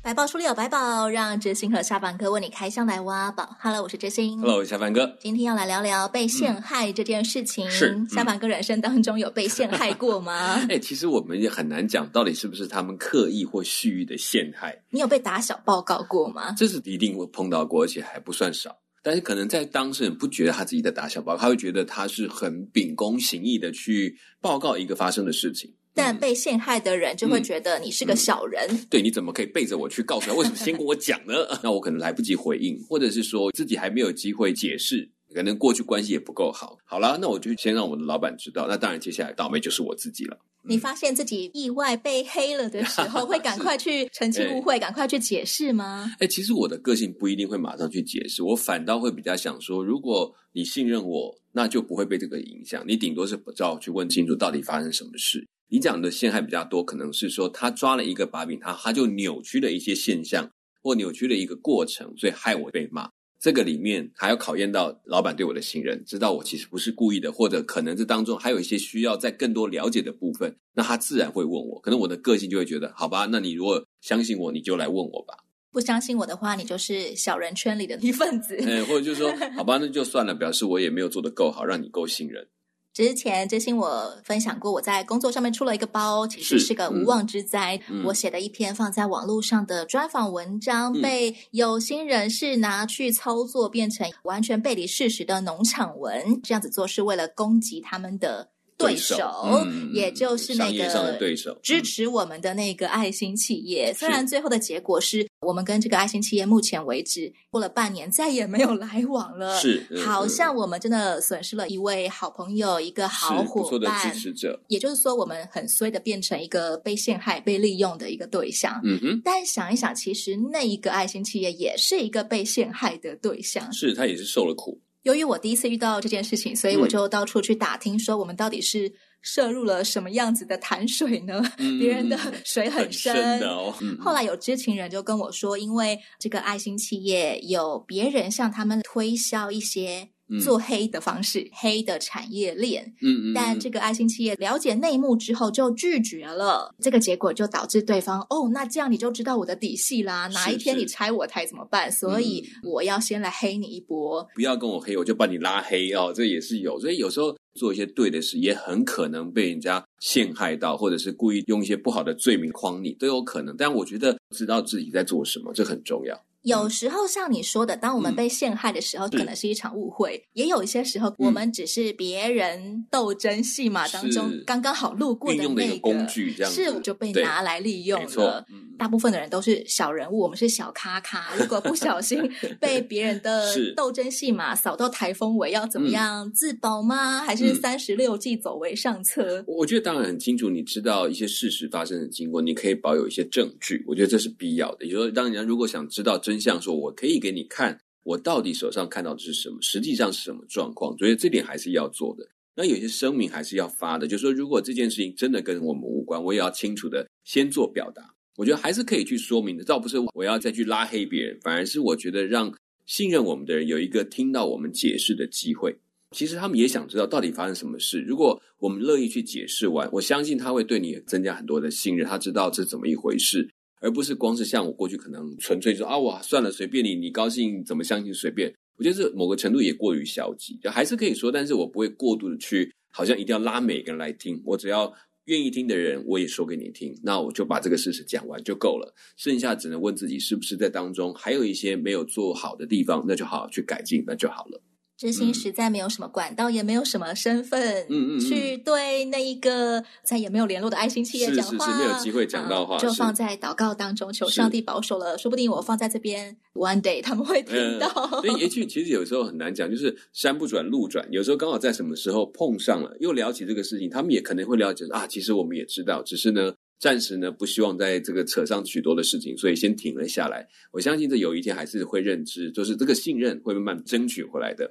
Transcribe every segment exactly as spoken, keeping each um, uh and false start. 百宝书里有百宝，让知心和下凡哥为你开箱来挖宝。Hello， 我是知心。Hello， 我是下凡哥。今天要来聊聊被陷害这件事情。嗯、是、嗯、下凡哥人生当中有被陷害过吗？哎、欸，其实我们也很难讲到底是不是他们刻意或蓄意的陷害。你有被打小报告过吗？这是一定会碰到过，而且还不算少。但是可能在当事人不觉得他自己在打小报告，他会觉得他是很秉公行义的去报告一个发生的事情。但被陷害的人就会觉得你是个小人、嗯嗯、对，你怎么可以背着我去告诉他，为什么先跟我讲呢？那我可能来不及回应，或者是说自己还没有机会解释，可能过去关系也不够好。好啦，那我就先让我的老板知道，那当然接下来倒霉就是我自己了。你发现自己意外被黑了的时候，会赶快去澄清误会、欸、赶快去解释吗？欸，其实我的个性不一定会马上去解释，我反倒会比较想说，如果你信任我，那就不会被这个影响，你顶多是不照去问清楚到底发生什么事。你讲的陷害比较多，可能是说他抓了一个把柄，他他就扭曲了一些现象，或扭曲了一个过程，所以害我被骂。这个里面还要考验到老板对我的信任，知道我其实不是故意的，或者可能这当中还有一些需要再更多了解的部分，那他自然会问我。可能我的个性就会觉得，好吧，那你如果相信我，你就来问我吧。不相信我的话，你就是小人圈里的一份子。嗯，或者就是说，好吧，那就算了，表示我也没有做得够好，让你够信任。之前知心我分享过，我在工作上面出了一个包，其实是个无妄之灾、嗯、我写的一篇放在网络上的专访文章、嗯、被有心人士拿去操作，变成完全背离事实的农场文。这样子做是为了攻击他们的对手，嗯、也就是那个支持我们的那个爱心企业、嗯、虽然最后的结果是我们跟这个爱心企业目前为止过了半年再也没有来往了，是、嗯、好像我们真的损失了一位好朋友，一个好伙伴，不错的支持者。也就是说我们很衰的变成一个被陷害被利用的一个对象。嗯哼。但想一想，其实那一个爱心企业也是一个被陷害的对象，是他也是受了苦。由于我第一次遇到这件事情，所以我就到处去打听，说我们到底是摄入了什么样子的潭水呢？嗯、别人的水很深。很深的哦、后来有知情人就跟我说，因为这个爱心企业有别人向他们推销一些做黑的方式、嗯、黑的产业链、嗯嗯、但这个爱心企业了解内幕之后就拒绝了，这个结果就导致对方，哦，那这样你就知道我的底细啦，哪一天你拆我台怎么办？所以我要先来黑你一波、嗯、不要跟我黑，我就把你拉黑哦，这也是有。所以有时候做一些对的事也很可能被人家陷害到，或者是故意用一些不好的罪名框你，都有可能。但我觉得知道自己在做什么，这很重要。有时候像你说的，当我们被陷害的时候、嗯、可能是一场误会，也有一些时候我们只是别人斗争戏码当中刚刚好路过的那个运用的一个工具，这样子是就被拿来利用了、嗯、大部分的人都是小人物，我们是小咖咖，如果不小心被别人的斗争戏码扫到台风尾，要怎么样、嗯、自保吗？还是三十六计走为上策？我觉得当然很清楚，你知道一些事实发生的经过，你可以保有一些证据，我觉得这是必要的。也就是说，当人家如果想知道真相，说我可以给你看我到底手上看到的是什么，实际上是什么状况，所以这点还是要做的。那有些声明还是要发的，就是说如果这件事情真的跟我们无关，我也要清楚的先做表达。我觉得还是可以去说明的，倒不是我要再去拉黑别人，反而是我觉得让信任我们的人有一个听到我们解释的机会。其实他们也想知道到底发生什么事，如果我们乐意去解释完，我相信他会对你增加很多的信任，他知道这怎么一回事，而不是光是像我过去可能纯粹说啊，哇，算了，随便你，你高兴怎么相信随便。我觉得这某个程度也过于消极，就还是可以说，但是我不会过度的去好像一定要拉每个人来听，我只要愿意听的人我也说给你听，那我就把这个事实讲完就够了，剩下只能问自己是不是在当中还有一些没有做好的地方，那就好好去改进，那就好了。知心实在没有什么管道、嗯、也没有什么身份、嗯嗯嗯、去对那一个再也没有联络的爱心企业讲话，是是是，没有机会讲到话、嗯、就放在祷告当中求上帝保守了，说不定我放在这边 one day 他们会听到、呃、所以也许其实有时候很难讲，就是山不转路转，有时候刚好在什么时候碰上了，又聊起这个事情，他们也可能会了解啊，其实我们也知道，只是呢暂时呢不希望在这个扯上许多的事情，所以先停了下来。我相信这有一天还是会认知，就是这个信任会慢慢争取回来的。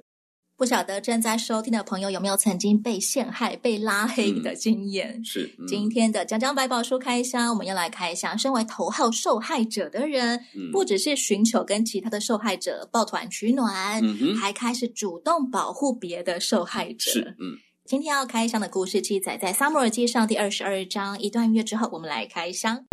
不晓得正在收听的朋友有没有曾经被陷害、被拉黑的经验？嗯、是、嗯、今天的《讲讲百宝书》开箱，我们要来开箱。身为头号受害者的人，嗯、不只是寻求跟其他的受害者抱团取暖，嗯、还开始主动保护别的受害者。是，嗯。今天要开箱的故事记载在《撒母耳记上》第二十二章。一段音乐之后，我们来开箱。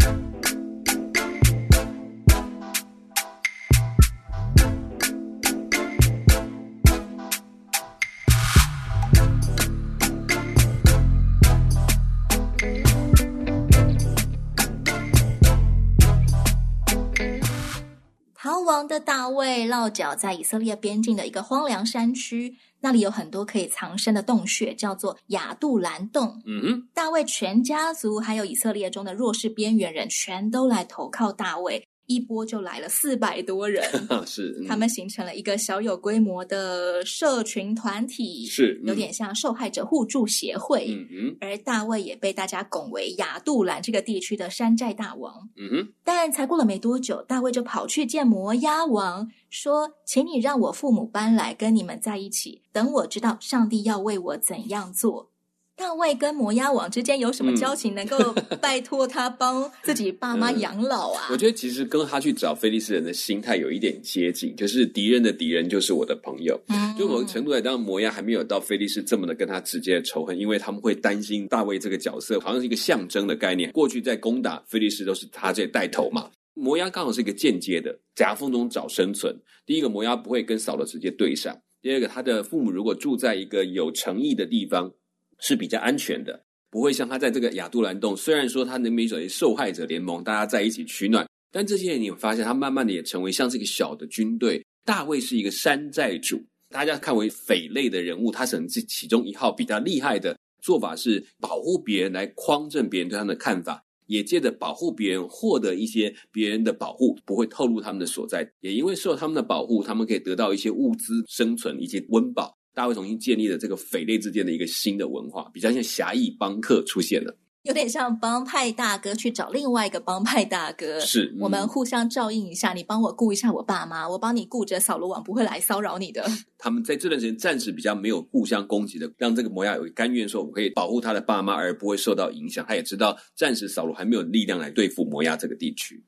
王的大卫落脚在以色列边境的一个荒凉山区，那里有很多可以藏身的洞穴，叫做亚杜兰洞。嗯，大卫全家族还有以色列中的弱势边缘人全都来投靠大卫，一波就来了四百多人。是、嗯，他们形成了一个小有规模的社群团体，是、嗯、有点像受害者互助协会。嗯嗯，而大卫也被大家拱为亚杜兰这个地区的山寨大王。嗯哼，但才过了没多久，大卫就跑去见摩押王，说：“请你让我父母搬来跟你们在一起，等我知道上帝要为我怎样做。”大卫跟摩押王之间有什么交情能够拜托他帮自己爸妈养老啊？嗯、我觉得其实跟他去找非利士人的心态有一点接近，就是敌人的敌人就是我的朋友。嗯、就某个程度来，当然摩押还没有到非利士这么的跟他直接的仇恨，因为他们会担心大卫这个角色好像是一个象征的概念，过去在攻打非利士都是他这带头嘛。摩押刚好是一个间接的，夹缝中找生存。第一个，摩押不会跟扫罗直接对上；第二个，他的父母如果住在一个有诚意的地方，是比较安全的，不会像他在这个亚杜兰洞，虽然说他能没准受害者联盟，大家在一起取暖，但这些人你会发现他慢慢的也成为像是一个小的军队。大卫是一个山寨主，大家看为匪类的人物，他可能是其中一号。比较厉害的做法是保护别人，来匡正别人对他们的看法，也借着保护别人获得一些别人的保护，不会透露他们的所在，也因为受他们的保护，他们可以得到一些物资生存以及温饱。大卫重新建立了这个匪类之间的一个新的文化，比较像侠义帮客出现了，有点像帮派大哥去找另外一个帮派大哥。是、嗯、我们互相照应一下，你帮我顾一下我爸妈，我帮你顾着扫罗王不会来骚扰你的。他们在这段时间暂时比较没有互相攻击的，让这个摩押有甘愿说我可以保护他的爸妈而不会受到影响。他也知道暂时扫罗还没有力量来对付摩押这个地区。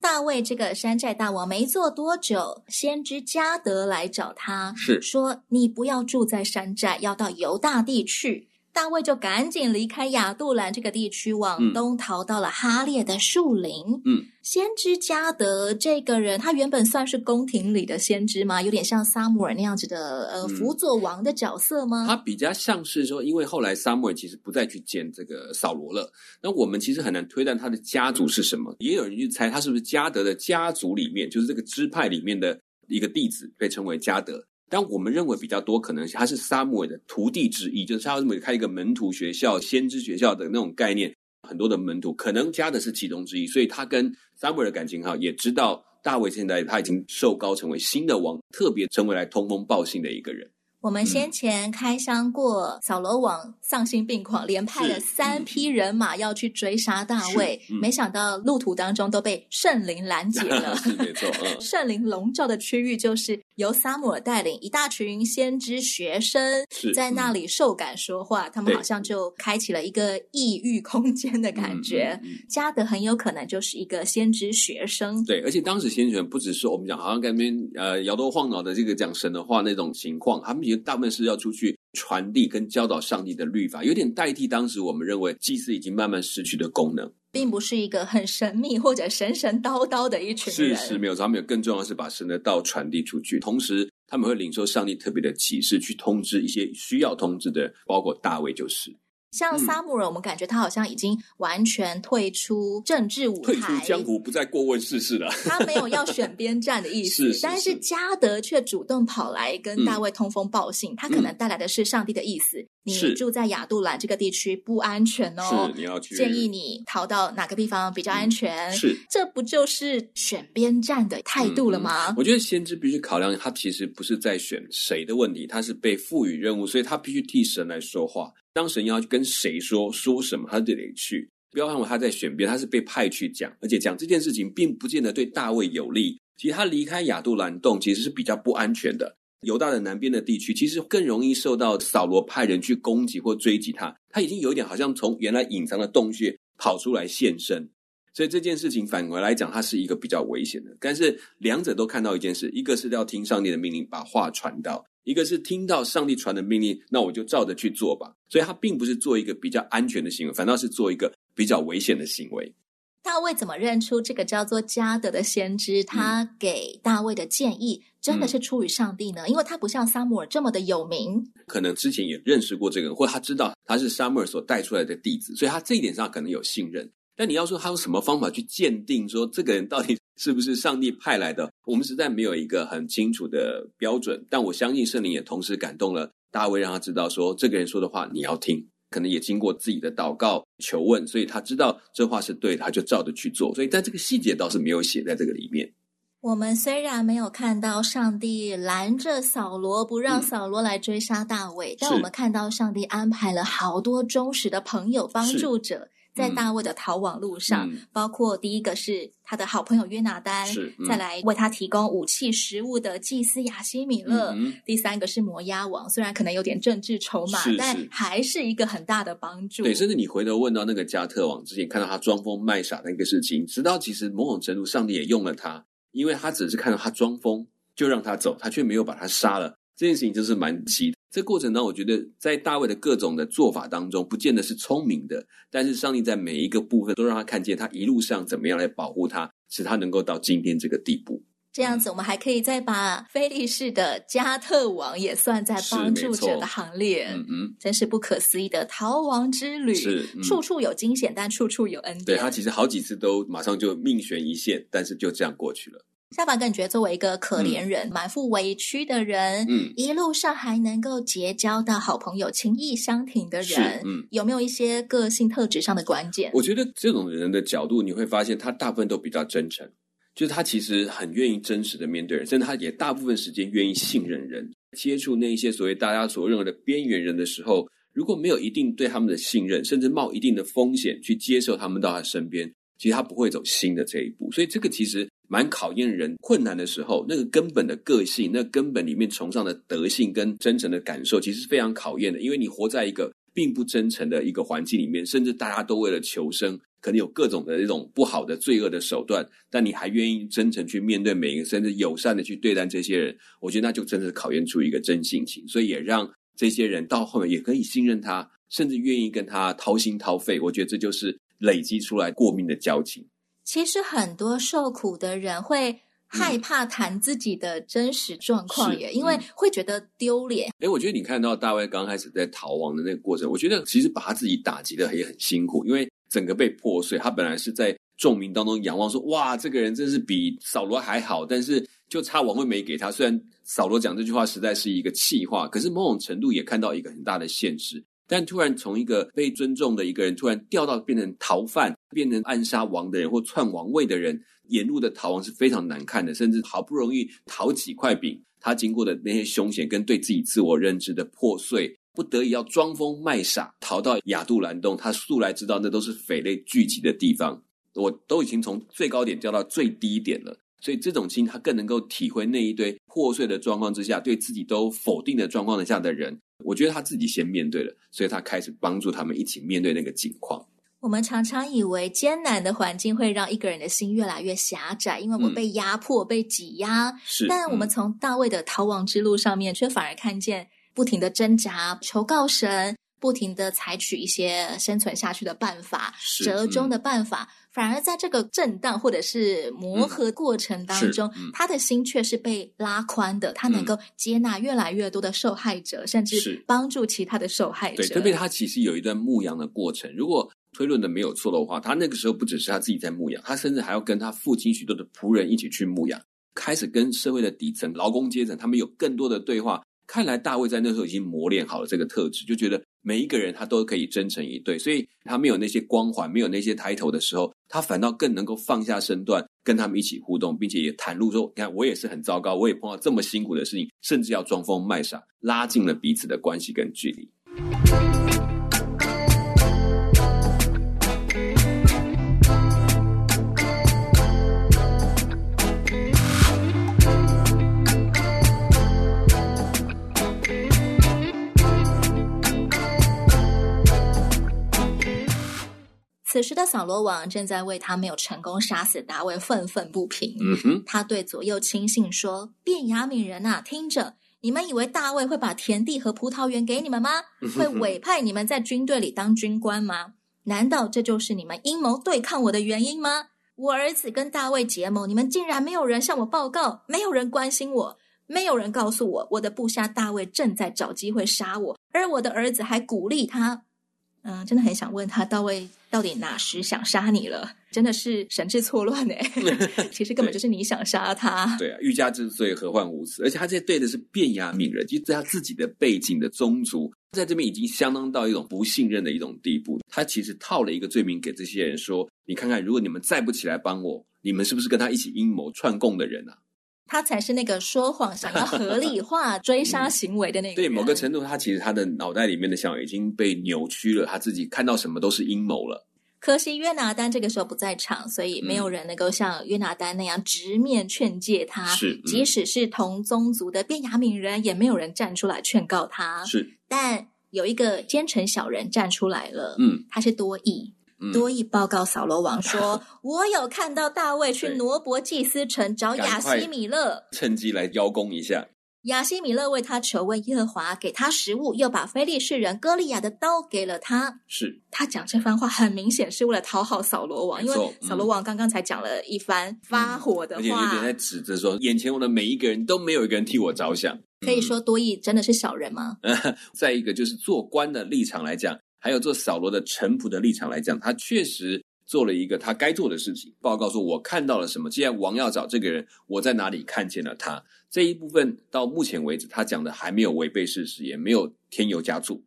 大卫这个山寨大王没做多久，先知加德来找他，是说你不要住在山寨，要到犹大地去。大卫就赶紧离开亚杜兰这个地区，往东逃到了哈列的树林。嗯，先知加德这个人，他原本算是宫廷里的先知吗？有点像撒母耳那样子的呃辅佐王的角色吗？嗯、他比较像是说，因为后来撒母耳其实不再去见这个扫罗了，那我们其实很难推断他的家族是什么。也有人去猜他是不是加德的家族里面，就是这个支派里面的一个弟子，被称为加德。但我们认为比较多可能他是撒母耳的徒弟之一，就是撒母耳开一个门徒学校、先知学校的那种概念，很多的门徒可能加德是其中之一，所以他跟撒母耳的感情好，也知道大卫现在他已经受膏成为新的王，特别成为来通风报信的一个人。我们先前开箱过扫罗王丧心病狂，连派了三批人马要去追杀大卫、嗯、没想到路途当中都被圣灵拦截了。是没错、嗯、圣灵笼罩的区域就是由撒母耳带领一大群先知学生在那里受感说话、嗯、他们好像就开启了一个异域空间的感觉。加德很有可能就是一个先知学生。对，而且当时先知不只是我们讲好像跟那边呃摇头晃脑的这个讲神的话那种情况，他们大部分是要出去传递跟教导上帝的律法，有点代替当时我们认为祭司已经慢慢失去的功能，并不是一个很神秘或者神神叨叨的一群人。是是，没有，他们有更重要的是把神的道传递出去，同时他们会领受上帝特别的启示，去通知一些需要通知的，包括大卫就是。像撒母耳、嗯、我们感觉他好像已经完全退出政治舞台，退出江湖，不再过问世事了。他没有要选边站的意思。是是是，但是加德却主动跑来跟大卫通风报信、嗯、他可能带来的是上帝的意思、嗯、你住在亚杜兰这个地区不安全哦，是你要去建议你逃到哪个地方比较安全、嗯、是，这不就是选边站的态度了吗、嗯嗯、我觉得先知必须考量他其实不是在选谁的问题，他是被赋予任务，所以他必须替神来说话，当神要去跟谁说说什么他就得去，不要看他在选边，他是被派去讲，而且讲这件事情并不见得对大卫有利。其实他离开亚杜兰洞其实是比较不安全的，犹大的南边的地区其实更容易受到扫罗派人去攻击或追击他，他已经有一点好像从原来隐藏的洞穴跑出来现身，所以这件事情反过来讲它是一个比较危险的。但是两者都看到一件事，一个是要听上帝的命令把话传到，一个是听到上帝传的命令那我就照着去做吧，所以他并不是做一个比较安全的行为，反倒是做一个比较危险的行为。大卫怎么认出这个叫做加德的先知他给大卫的建议、嗯、真的是出于上帝呢？因为他不像撒母耳这么的有名，可能之前也认识过这个人，或者他知道他是撒母耳所带出来的弟子，所以他这一点上可能有信任。但你要说他用什么方法去鉴定说这个人到底是不是上帝派来的，我们实在没有一个很清楚的标准。但我相信圣灵也同时感动了大卫，让他知道说这个人说的话你要听，可能也经过自己的祷告求问，所以他知道这话是对，他就照着去做。所以但这个细节倒是没有写在这个里面。我们虽然没有看到上帝拦着扫罗不让扫罗来追杀大卫、嗯、但我们看到上帝安排了好多忠实的朋友帮助者在大卫的逃亡路上、嗯、包括第一个是他的好朋友约拿单、嗯、再来为他提供武器食物的祭司亚希米勒、嗯、第三个是摩押王，虽然可能有点政治筹码，但还是一个很大的帮助。对，甚至你回头问到那个加特王之前看到他装疯卖傻那个事情，直到其实某种程度上帝也用了他，因为他只是看到他装疯就让他走，他却没有把他杀了，这件事情就是蛮奇的。这过程当中我觉得在大卫的各种的做法当中不见得是聪明的，但是上帝在每一个部分都让他看见他一路上怎么样来保护他，使他能够到今天这个地步。这样子我们还可以再把非利士的加特王也算在帮助者的行列，是嗯嗯真是不可思议的逃亡之旅，是、嗯、处处有惊险但处处有恩典。对，他其实好几次都马上就命悬一线，但是就这样过去了。夏凡哥，你觉得作为一个可怜人、嗯、满腹委屈的人、嗯、一路上还能够结交到好朋友情谊相挺的人、嗯、有没有一些个性特质上的关键？我觉得这种人的角度你会发现他大部分都比较真诚，就是他其实很愿意真实的面对人，甚至他也大部分时间愿意信任人。接触那些所谓大家所认为的边缘人的时候，如果没有一定对他们的信任，甚至冒一定的风险去接受他们到他身边，其实他不会走新的这一步。所以这个其实蛮考验人困难的时候，那个根本的个性，那个根本里面崇尚的德性跟真诚的感受，其实是非常考验的。因为你活在一个并不真诚的一个环境里面，甚至大家都为了求生可能有各种的这种不好的罪恶的手段，但你还愿意真诚去面对每一个，甚至友善的去对待这些人，我觉得那就真是考验出一个真性情。所以也让这些人到后面也可以信任他，甚至愿意跟他掏心掏肺，我觉得这就是累积出来过命的交情。其实很多受苦的人会害怕谈自己的真实状况耶、嗯、因为会觉得丢脸。诶，我觉得你看到大卫刚开始在逃亡的那个过程，我觉得其实把他自己打击的也很辛苦，因为整个被破碎。他本来是在众民当中仰望说，哇，这个人真是比扫罗还好，但是就差王位没给他。虽然扫罗讲这句话实在是一个气话，可是某种程度也看到一个很大的现实。但突然从一个被尊重的一个人突然掉到变成逃犯，变成暗杀王的人或篡王位的人，沿路的逃亡是非常难看的。甚至好不容易讨几块饼，他经过的那些凶险跟对自己自我认知的破碎，不得已要装疯卖傻逃到亚杜兰洞。他素来知道那都是匪类聚集的地方，我都已经从最高点掉到最低点了。所以这种心他更能够体会那一堆破碎的状况之下，对自己都否定的状况下的人，我觉得他自己先面对了，所以他开始帮助他们一起面对那个境况。我们常常以为艰难的环境会让一个人的心越来越狭窄，因为我被压迫、嗯、被挤压。是，但我们从大卫的逃亡之路上面却反而看见不停的挣扎，求告神，不停的采取一些生存下去的办法，折中的办法、嗯、反而在这个震荡或者是磨合过程当中、嗯嗯、他的心却是被拉宽的，他能够接纳越来越多的受害者、嗯、甚至帮助其他的受害者。对，特别他其实有一段牧羊的过程，如果推论的没有错的话，他那个时候不只是他自己在牧羊，他甚至还要跟他父亲许多的仆人一起去牧羊，开始跟社会的底层劳工阶层他们有更多的对话。看来大卫在那时候已经磨练好了这个特质，就觉得每一个人他都可以真诚以对，所以他没有那些光环，没有那些title的时候，他反倒更能够放下身段跟他们一起互动，并且也袒露说，你看我也是很糟糕，我也碰到这么辛苦的事情，甚至要装疯卖傻，拉近了彼此的关系跟距离。此时的扫罗王正在为他没有成功杀死大卫愤愤不平。嗯哼，他对左右亲信说：“便雅悯人啊，听着，你们以为大卫会把田地和葡萄园给你们吗？会委派你们在军队里当军官吗？难道这就是你们阴谋对抗我的原因吗？我儿子跟大卫结盟，你们竟然没有人向我报告，没有人关心我，没有人告诉我，我的部下大卫正在找机会杀我，而我的儿子还鼓励他。”嗯，真的很想问他，大卫到底哪时想杀你了？真的是神志错乱哎！其实根本就是你想杀他。对, 对啊，欲加之罪，何患无辞？而且他这对的是便雅悯人，就是他自己的背景的宗族，在这边已经相当到一种不信任的一种地步。他其实套了一个罪名给这些人说：“你看看，如果你们再不起来帮我，你们是不是跟他一起阴谋串供的人啊？”他才是那个说谎想要合理化追杀行为的那个人。嗯，对，某个程度他其实他的脑袋里面的想法已经被扭曲了，他自己看到什么都是阴谋了。可惜约拿丹这个时候不在场，所以没有人能够像约拿丹那样直面劝诫他。是，嗯，即使是同宗族的便雅悯人也没有人站出来劝告他。是，但有一个奸臣小人站出来了。嗯，他是多益。多益报告扫罗王说：“嗯，我有看到大卫去挪伯祭司城找亚希米勒，趁机来邀功一下。亚希米勒为他求问耶和华，给他食物，又把非利士人歌利亚的刀给了他。”是，他讲这番话很明显是为了讨好扫罗王，因为扫罗王刚刚才讲了一番发火的话，嗯，而且有点在指着说，眼前我的每一个人都没有一个人替我着想。可以说多益真的是小人吗？嗯，再一个就是做官的立场来讲，还有做扫罗的臣仆的立场来讲，他确实做了一个他该做的事情，报告说我看到了什么，既然王要找这个人，我在哪里看见了他。这一部分到目前为止他讲的还没有违背事实，也没有添油加醋。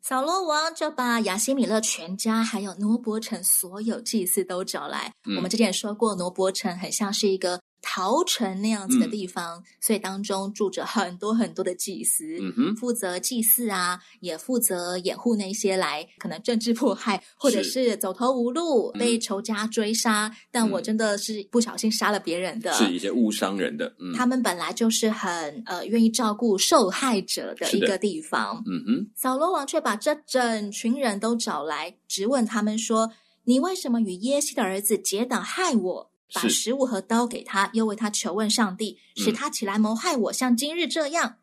扫罗王就把亚希米勒全家还有挪伯城所有祭司都找来。嗯，我们之前说过挪伯城很像是一个陶城那样子的地方，嗯，所以当中住着很多很多的祭司，嗯，负责祭祀啊，也负责掩护那些来可能政治迫害或者是走投无路，嗯，被仇家追杀，但我真的是不小心杀了别人的，是一些误伤人的，嗯，他们本来就是很呃愿意照顾受害者的一个地方。嗯哼，扫罗王却把这整群人都找来，质问他们说：“你为什么与耶西的儿子结党害我？”把食物和刀给他，又为他求问上帝，使他起来谋害我，嗯，像今日这样。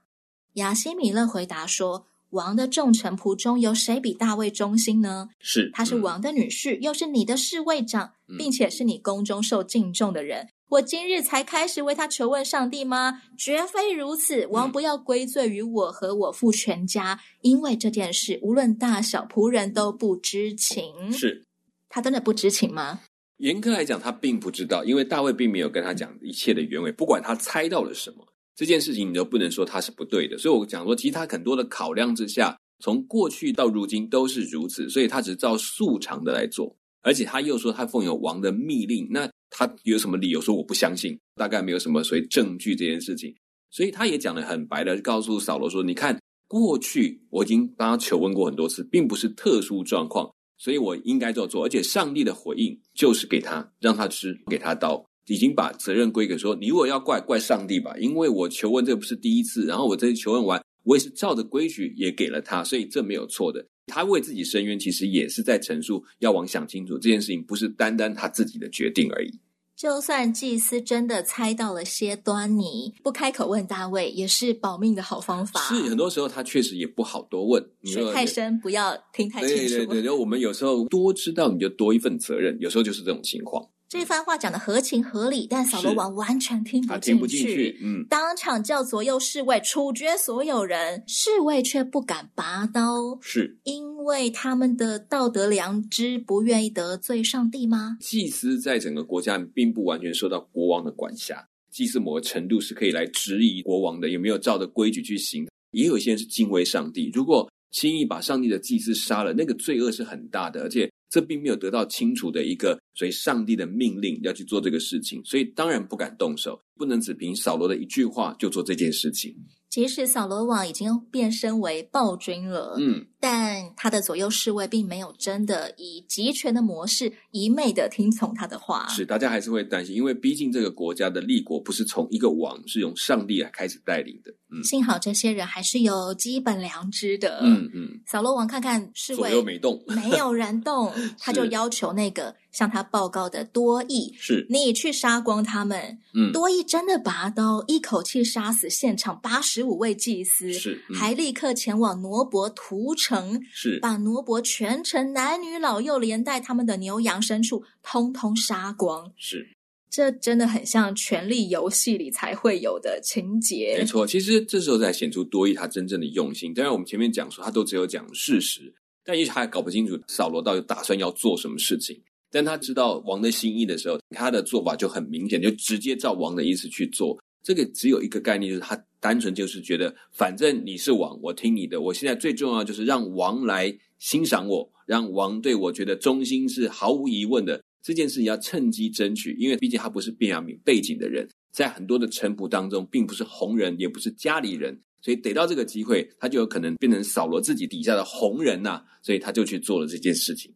亚希米勒回答说：“王的众臣仆中有谁比大卫忠心呢？是，他是王的女婿，嗯，又是你的侍卫长，并且是你宫中受敬重的人。嗯，我今日才开始为他求问上帝吗？绝非如此，王不要归罪于我和我父全家，嗯，因为这件事无论大小仆人都不知情。”是，他真的不知情吗？严格来讲他并不知道，因为大卫并没有跟他讲一切的原委，不管他猜到了什么，这件事情你都不能说他是不对的。所以我讲说其实他很多的考量之下，从过去到如今都是如此，所以他只照素常的来做，而且他又说他奉有王的密令，那他有什么理由说我不相信？大概没有什么所谓证据这件事情。所以他也讲得很白的告诉扫罗说：“你看，过去我已经帮他求问过很多次，并不是特殊状况，所以我应该这样做。而且上帝的回应就是给他，让他吃，给他刀，已经把责任归给说，你如果要怪怪上帝吧，因为我求问这不是第一次，然后我这次求问完我也是照着规矩也给了他，所以这没有错的。”他为自己申冤，其实也是在陈述要往想清楚这件事情不是单单他自己的决定而已。就算祭司真的猜到了些端倪，不开口问大卫也是保命的好方法。是，很多时候他确实也不好多问，水太深不要听太清楚。对对 对, 对，我们有时候多知道你就多一份责任，有时候就是这种情况。这番话讲的合情合理，但扫罗王完全听不进去，听不进去，嗯，当场叫左右侍卫处决所有人，侍卫却不敢拔刀，是因为他们的道德良知不愿意得罪上帝吗？祭司在整个国家并不完全受到国王的管辖，祭司某个程度是可以来质疑国王的有没有照着规矩去行，也有一些人是敬畏上帝，如果轻易把上帝的祭司杀了，那个罪恶是很大的，而且这并没有得到清楚的一个所以上帝的命令要去做这个事情，所以当然不敢动手，不能只凭扫罗的一句话就做这件事情。即使扫罗王已经变身为暴君了，嗯，但他的左右侍卫并没有真的以集权的模式一昧的听从他的话，是大家还是会担心，因为毕竟这个国家的立国不是从一个王，是由上帝来开始带领的。嗯，幸好这些人还是有基本良知的。嗯嗯，扫罗王看看侍卫左右没动，没有人动，他就要求那个向他报告的多益，是你去杀光他们。嗯，多益真的拔刀，一口气杀死现场八十五位祭司，是、嗯、还立刻前往挪伯屠城，是把挪伯全城男女老幼连带他们的牛羊牲畜通通杀光。是，这真的很像权力游戏里才会有的情节。没错，其实这时候才显出多益他真正的用心。当然我们前面讲说他都只有讲事实，但也许他还搞不清楚扫罗到底打算要做什么事情。但他知道王的心意的时候，他的做法就很明显，就直接照王的意思去做。这个只有一个概念，就是他单纯就是觉得反正你是王，我听你的，我现在最重要就是让王来欣赏我，让王对我觉得忠心是毫无疑问的，这件事要趁机争取。因为毕竟他不是便雅悯背景的人，在很多的臣仆当中并不是红人，也不是家里人，所以得到这个机会，他就有可能变成扫罗自己底下的红人啊，所以他就去做了这件事情。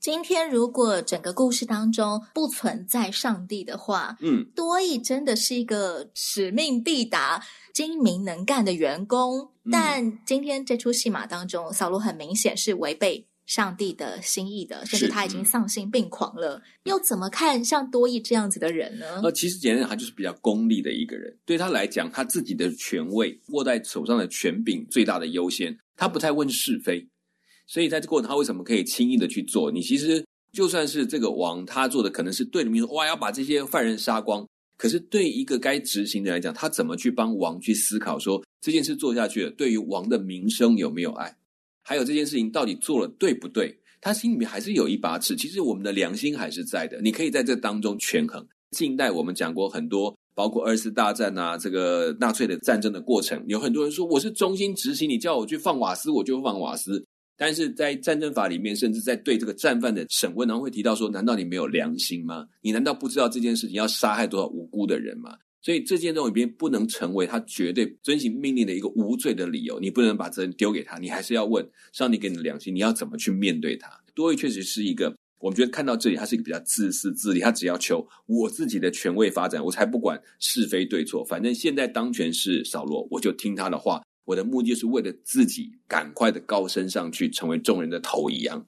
今天如果整个故事当中不存在上帝的话，嗯，多益真的是一个使命必达、精明能干的员工。嗯、但今天这出戏码当中，扫罗很明显是违背上帝的心意的，甚至他已经丧心病狂了。嗯、又怎么看像多益这样子的人呢？呃，其实简单讲，他就是比较功利的一个人。对他来讲，他自己的权位握在手上的权柄最大的优先，他不太问是非。所以在这过程他为什么可以轻易的去做？你其实就算是这个王他做的可能是对的，民说哇要把这些犯人杀光，可是对一个该执行的来讲，他怎么去帮王去思考说这件事做下去了对于王的名声有没有碍，还有这件事情到底做了对不对，他心里面还是有一把尺。其实我们的良心还是在的，你可以在这当中权衡。近代我们讲过很多，包括二次大战啊，这个纳粹的战争的过程，有很多人说我是忠心执行，你叫我去放瓦斯我就放瓦斯。但是在战争法里面，甚至在对这个战犯的审问，然后会提到说，难道你没有良心吗？你难道不知道这件事情要杀害多少无辜的人吗？所以这件事里面不能成为他绝对遵行命令的一个无罪的理由，你不能把责任丢给他，你还是要问上帝给你的良心，你要怎么去面对他。多益确实是一个，我们觉得看到这里他是一个比较自私自利，他只要求我自己的权位发展，我才不管是非对错，反正现在当权是扫罗，我就听他的话，我的目的是为了自己赶快的高升上去，成为众人的头一样。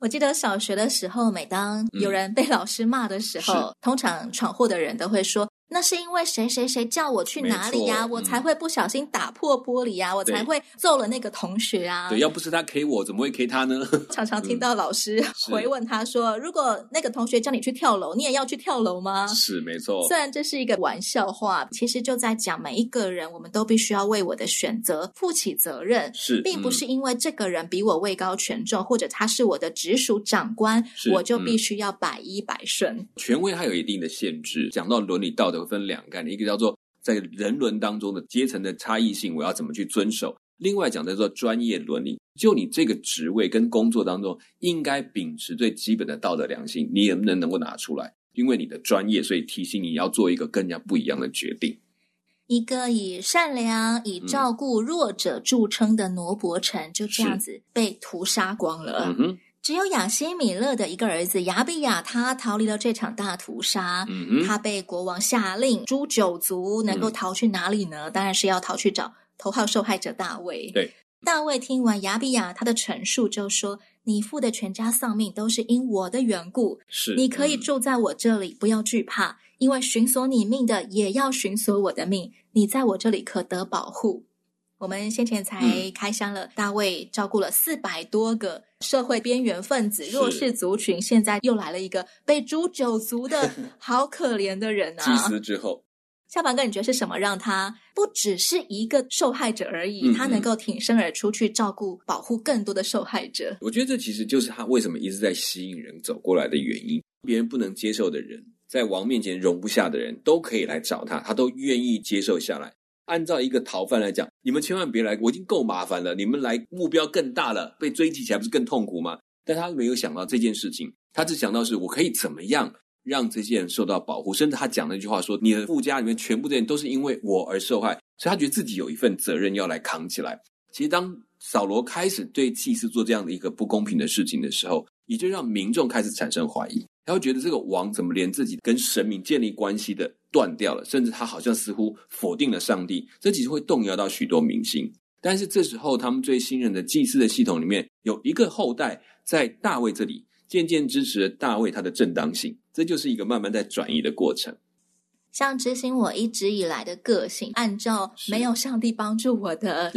我记得小学的时候，每当有人被老师骂的时候、嗯、通常闯祸的人都会说那是因为谁谁谁叫我去哪里呀、啊，我才会不小心打破玻璃啊，我才会揍了那个同学啊。对，要不是他 K 我，怎么会 K 他呢？常常听到老师回问他说、嗯、如果那个同学叫你去跳楼，你也要去跳楼吗？是，没错。虽然这是一个玩笑话，其实就在讲每一个人我们都必须要为我的选择负起责任，是、嗯、并不是因为这个人比我位高权重，或者他是我的直属长官，我就必须要百依百顺、嗯、权威它有一定的限制。讲到伦理道德分两概念，一个叫做在人伦当中的阶层的差异性，我要怎么去遵守，另外讲叫做专业伦理，就你这个职位跟工作当中应该秉持最基本的道德良心，你能不能能够拿出来，因为你的专业，所以提醒你要做一个更加不一样的决定。一个以善良以照顾弱者著称的挪伯城就这样子被屠杀光了。嗯哼，只有亚希米勒的一个儿子亚比亚他逃离了这场大屠杀、嗯、他被国王下令诛九族，能够逃去哪里呢、嗯、当然是要逃去找头号受害者大卫。对，大卫听完亚比亚他的陈述就说，你父的全家丧命都是因我的缘故，是你可以住在我这里、嗯、不要惧怕，因为寻索你命的也要寻索我的命，你在我这里可得保护。我们先前才开箱了、嗯、大卫照顾了四百多个社会边缘分子弱势族群，现在又来了一个被诛九族的好可怜的人啊！祭司之后，夏凡哥，你觉得是什么让他不只是一个受害者而已，嗯嗯，他能够挺身而出去照顾保护更多的受害者？我觉得这其实就是他为什么一直在吸引人走过来的原因。别人不能接受的人，在王面前容不下的人，都可以来找他，他都愿意接受下来。按照一个逃犯来讲，你们千万别来，我已经够麻烦了，你们来目标更大了，被追击起来不是更痛苦吗？但他没有想到这件事情，他只想到是我可以怎么样让这些人受到保护，甚至他讲那句话说，你的父家里面全部的人都是因为我而受害，所以他觉得自己有一份责任要来扛起来。其实当扫罗开始对祭司做这样的一个不公平的事情的时候，也就让民众开始产生怀疑，他会觉得这个王怎么连自己跟神明建立关系的断掉了，甚至他好像似乎否定了上帝，这其实会动摇到许多民心。但是这时候他们最信任的祭司的系统里面有一个后代在大卫这里渐渐支持了大卫他的正当性，这就是一个慢慢在转移的过程。像执行我一直以来的个性，按照没有上帝帮助我的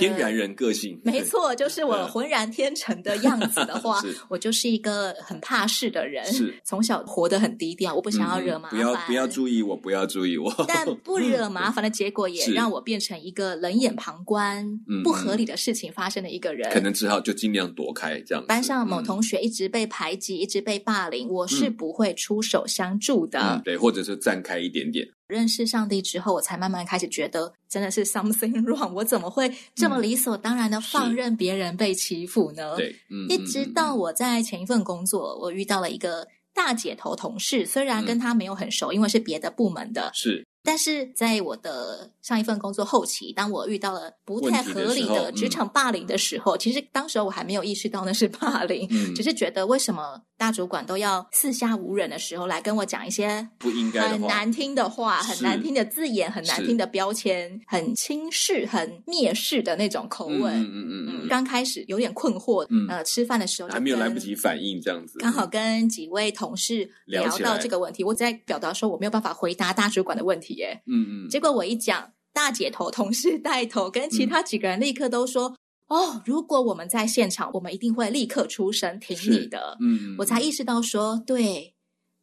天然人个性、呃、没错，就是我浑然天成的样子的话我就是一个很怕事的人，是从小活得很低调，我不想要惹麻烦、嗯、不要不要注意我不要注意我但不惹麻烦的结果也让我变成一个冷眼旁观、嗯、不合理的事情发生的一个人，可能只好就尽量躲开这样子。班上某同学一直被排挤、嗯、一直被霸凌，我是不会出手相助的、嗯、对，或者是站开一点点。认识上帝之后，我才慢慢开始觉得真的是 something wrong， 我怎么会这么理所当然的放任别人被欺负呢、嗯、对、嗯、一直到我在前一份工作，我遇到了一个大姐头同事，虽然跟他没有很熟、嗯、因为是别的部门的，是但是在我的上一份工作后期，当我遇到了不太合理的职场霸凌的时候，时候嗯、其实当时我还没有意识到那是霸凌、嗯、只是觉得为什么大主管都要四下无人的时候来跟我讲一些不应该的话，很难听的话，很难听的字眼，很难听的标签，很轻视很蔑视的那种口吻。嗯嗯 嗯, 嗯, 嗯刚开始有点困惑、嗯、呃，吃饭的时候还没有来不及反应这样子，刚好跟几位同事聊到这个问题，我在表达说我没有办法回答大主管的问题，嗯嗯，结果我一讲，大姐头同事带头跟其他几个人立刻都说、嗯、哦，如果我们在现场我们一定会立刻出声挺你的。嗯，我才意识到说对，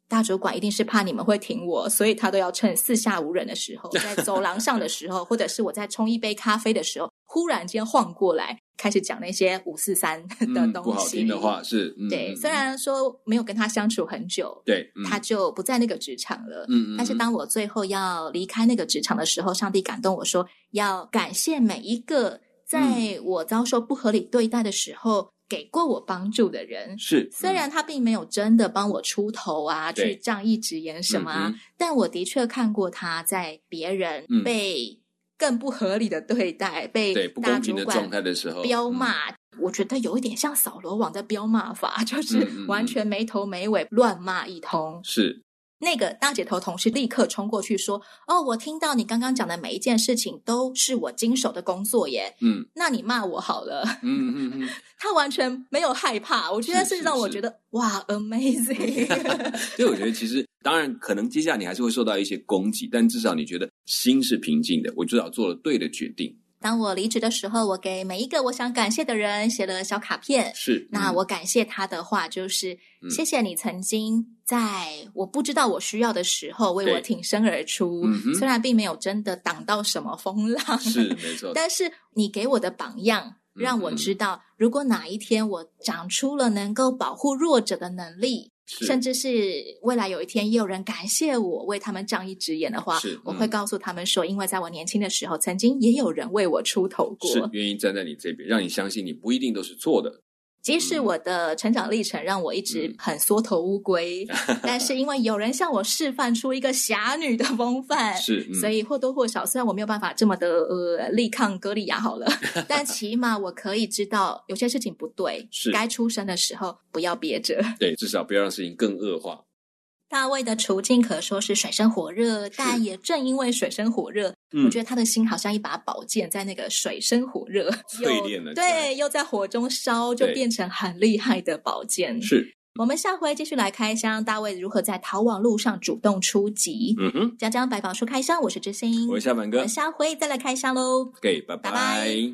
大主管一定是怕你们会挺我，所以他都要趁四下无人的时候，在走廊上的时候或者是我在冲一杯咖啡的时候忽然间晃过来开始讲那些五四三的东西、嗯、不好听的话，是、嗯、对、嗯、虽然说没有跟他相处很久，对、嗯、他就不在那个职场了、嗯、但是当我最后要离开那个职场的时候、嗯、上帝感动我说要感谢每一个在我遭受不合理对待的时候、嗯给过我帮助的人，是、嗯、虽然他并没有真的帮我出头啊，去仗义直言什么啊、嗯嗯，但我的确看过他在别人被更不合理的对待、嗯、被大主管彪骂、嗯、我觉得有一点像扫罗王的彪骂法，就是完全没头没尾乱骂一通。是那个大姐头同事立刻冲过去说哦，我听到你刚刚讲的每一件事情都是我经手的工作耶，嗯，那你骂我好了。嗯嗯嗯，他完全没有害怕，我觉得是让我觉得是是是哇 amazing 对，我觉得其实当然可能接下来你还是会受到一些攻击，但至少你觉得心是平静的，我至少做了对的决定。当我离职的时候，我给每一个我想感谢的人写了小卡片，是、嗯、那我感谢他的话就是、嗯、谢谢你曾经在我不知道我需要的时候为我挺身而出、嗯、虽然并没有真的挡到什么风浪，是没错，但是你给我的榜样让我知道、嗯、如果哪一天我长出了能够保护弱者的能力，甚至是未来有一天也有人感谢我为他们仗义直言的话、嗯、我会告诉他们说因为在我年轻的时候曾经也有人为我出头过，是愿意站在你这边让你相信你不一定都是错的。即使我的成长历程让我一直很缩头乌龟、嗯、但是因为有人向我示范出一个侠女的风范，是、嗯、所以或多或少虽然我没有办法这么的呃力抗歌利亚好了但起码我可以知道有些事情不对，是该出声的时候不要憋着，对，至少不要让事情更恶化。大卫的处境可说是水深火热，但也正因为水深火热、嗯、我觉得他的心好像一把宝剑在那个水深火热淬炼了，对，又在火中烧，就变成很厉害的宝剑。是我们下回继续来开箱大卫如何在逃亡路上主动出击。嗯哼，江江百宝书开箱，我是知心，我是夏凡哥，我们下回再来开箱咯， OK， 拜拜。